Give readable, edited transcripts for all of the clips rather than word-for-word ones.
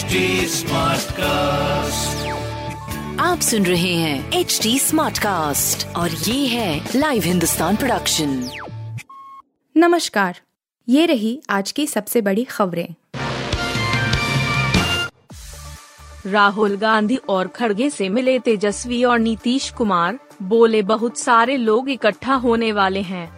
HD smart cast. आप सुन रहे हैं HD स्मार्ट कास्ट और ये है लाइव हिंदुस्तान प्रोडक्शन। नमस्कार, ये रही आज की सबसे बड़ी खबरें। राहुल गांधी और खड़गे से मिले तेजस्वी और नीतीश कुमार, बोले बहुत सारे लोग इकट्ठा होने वाले हैं।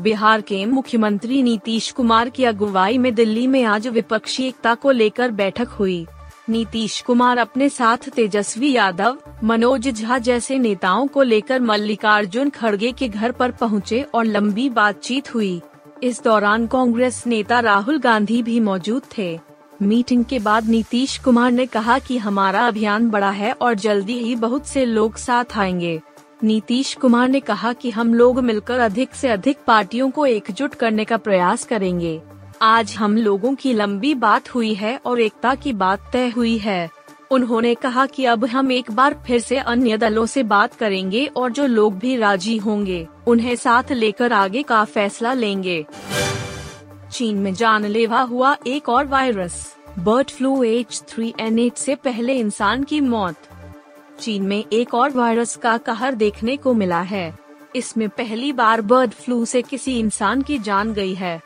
बिहार के मुख्यमंत्री नीतीश कुमार की अगुवाई में दिल्ली में आज विपक्षी एकता को लेकर बैठक हुई। नीतीश कुमार अपने साथ तेजस्वी यादव, मनोज झा जैसे नेताओं को लेकर मल्लिकार्जुन खड़गे के घर पर पहुंचे और लंबी बातचीत हुई। इस दौरान कांग्रेस नेता राहुल गांधी भी मौजूद थे। मीटिंग के बाद नीतीश कुमार ने कहा कि हमारा अभियान बड़ा है और जल्दी ही बहुत से लोग साथ आएंगे। नीतीश कुमार ने कहा कि हम लोग मिलकर अधिक से अधिक पार्टियों को एकजुट करने का प्रयास करेंगे। आज हम लोगों की लंबी बात हुई है और एकता की बात तय हुई है। उन्होंने कहा कि अब हम एक बार फिर से अन्य दलों से बात करेंगे और जो लोग भी राजी होंगे उन्हें साथ लेकर आगे का फैसला लेंगे। चीन में जानलेवा हुआ एक और वायरस, बर्ड फ्लू H3N8 से पहले इंसान की मौत। चीन में एक और वायरस का कहर देखने को मिला है। इसमें पहली बार बर्ड फ्लू से किसी इंसान की जान गई है।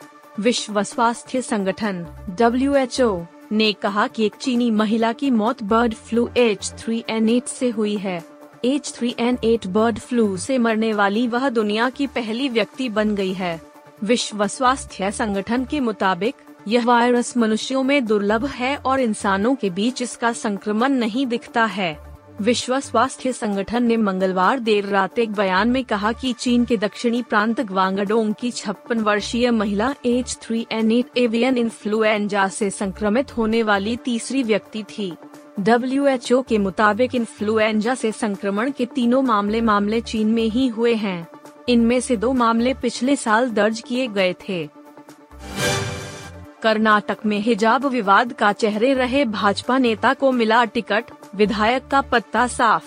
विश्व स्वास्थ्य संगठन WHO ने कहा कि एक चीनी महिला की मौत बर्ड फ्लू H3N8 से हुई है। H3N8 बर्ड फ्लू से मरने वाली वह दुनिया की पहली व्यक्ति बन गई है। विश्व स्वास्थ्य संगठन के मुताबिक यह वायरस मनुष्यों में दुर्लभ है और इंसानों के बीच इसका संक्रमण नहीं दिखता है। विश्व स्वास्थ्य संगठन ने मंगलवार देर रात एक बयान में कहा कि चीन के दक्षिणी प्रांत ग्वांगडोंग की 56 वर्षीय महिला H3N8 एवियन इन्फ्लुएंजा से संक्रमित होने वाली तीसरी व्यक्ति थी। WHO के मुताबिक इन्फ्लुएंजा से संक्रमण के तीनों मामले चीन में ही हुए हैं। इनमें से दो मामले पिछले साल दर्ज किए गए थे। कर्नाटक में हिजाब विवाद का चेहरे रहे भाजपा नेता को मिला टिकट, विधायक का पत्ता साफ।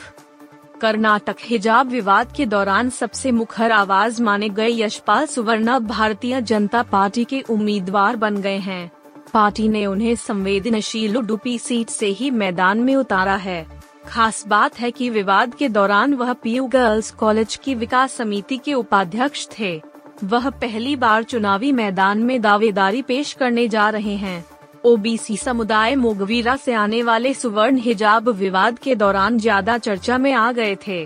कर्नाटक हिजाब विवाद के दौरान सबसे मुखर आवाज माने गए यशपाल सुवर्णा भारतीय जनता पार्टी के उम्मीदवार बन गए हैं। पार्टी ने उन्हें संवेदनशील उडुपी सीट से ही मैदान में उतारा है। खास बात है कि विवाद के दौरान वह पीयू गर्ल्स कॉलेज की विकास समिति के उपाध्यक्ष थे। वह पहली बार चुनावी मैदान में दावेदारी पेश करने जा रहे हैं। ओबीसी समुदाय मोगवीरा से आने वाले सुवर्ण हिजाब विवाद के दौरान ज्यादा चर्चा में आ गए थे।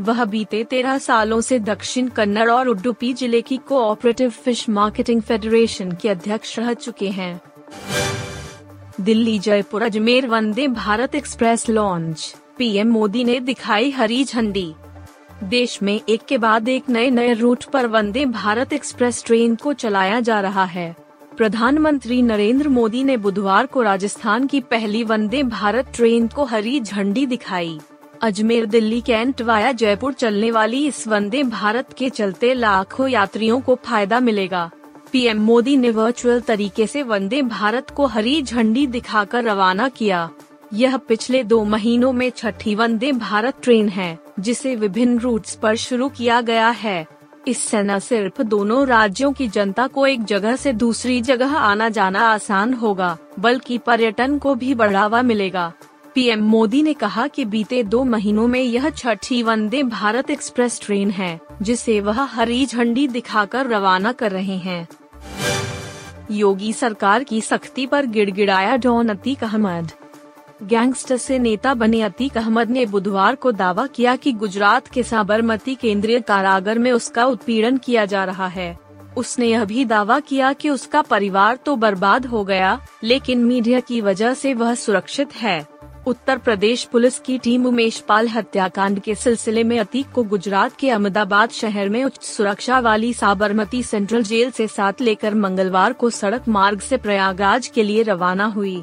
वह बीते 13 सालों से दक्षिण कन्नड़ और उडुपी जिले की कोऑपरेटिव फिश मार्केटिंग फेडरेशन के अध्यक्ष रह चुके हैं। Delhi Jaipur Ajmer Vande Bharat express launch, PM Modi ने दिखाई हरी झंडी। देश में एक के बाद एक नए रूट पर वंदे भारत एक्सप्रेस ट्रेन को चलाया जा रहा है। प्रधानमंत्री नरेंद्र मोदी ने बुधवार को राजस्थान की पहली वंदे भारत ट्रेन को हरी झंडी दिखाई। अजमेर दिल्ली कैंट वाया जयपुर चलने वाली इस वंदे भारत के चलते लाखों यात्रियों को फायदा मिलेगा। पीएम मोदी ने वर्चुअल तरीके से वंदे भारत को हरी झंडी दिखाकर रवाना किया। यह पिछले 2 महीनों में छठी वंदे भारत ट्रेन है जिसे विभिन्न रूट्स पर शुरू किया गया है। इससे न सिर्फ दोनों राज्यों की जनता को एक जगह से दूसरी जगह आना जाना आसान होगा बल्कि पर्यटन को भी बढ़ावा मिलेगा। पीएम मोदी ने कहा कि बीते 2 महीनों में यह छठी वंदे भारत एक्सप्रेस ट्रेन है जिसे वह हरी झंडी दिखाकर रवाना कर रहे हैं। योगी सरकार की सख्ती पर गिड़गिड़ाया डॉन अतीक अहमद। गैंगस्टर से नेता बने अतीक अहमद ने बुधवार को दावा किया कि गुजरात के साबरमती केंद्रीय कारागार में उसका उत्पीड़न किया जा रहा है। उसने यह भी दावा किया कि उसका परिवार तो बर्बाद हो गया लेकिन मीडिया की वजह से वह सुरक्षित है। उत्तर प्रदेश पुलिस की टीम उमेश पाल हत्याकांड के सिलसिले में अतीक को गुजरात के अहमदाबाद शहर में उच्च सुरक्षा वाली साबरमती सेंट्रल जेल से साथ लेकर मंगलवार को सड़क मार्ग से प्रयागराज के लिए रवाना हुई।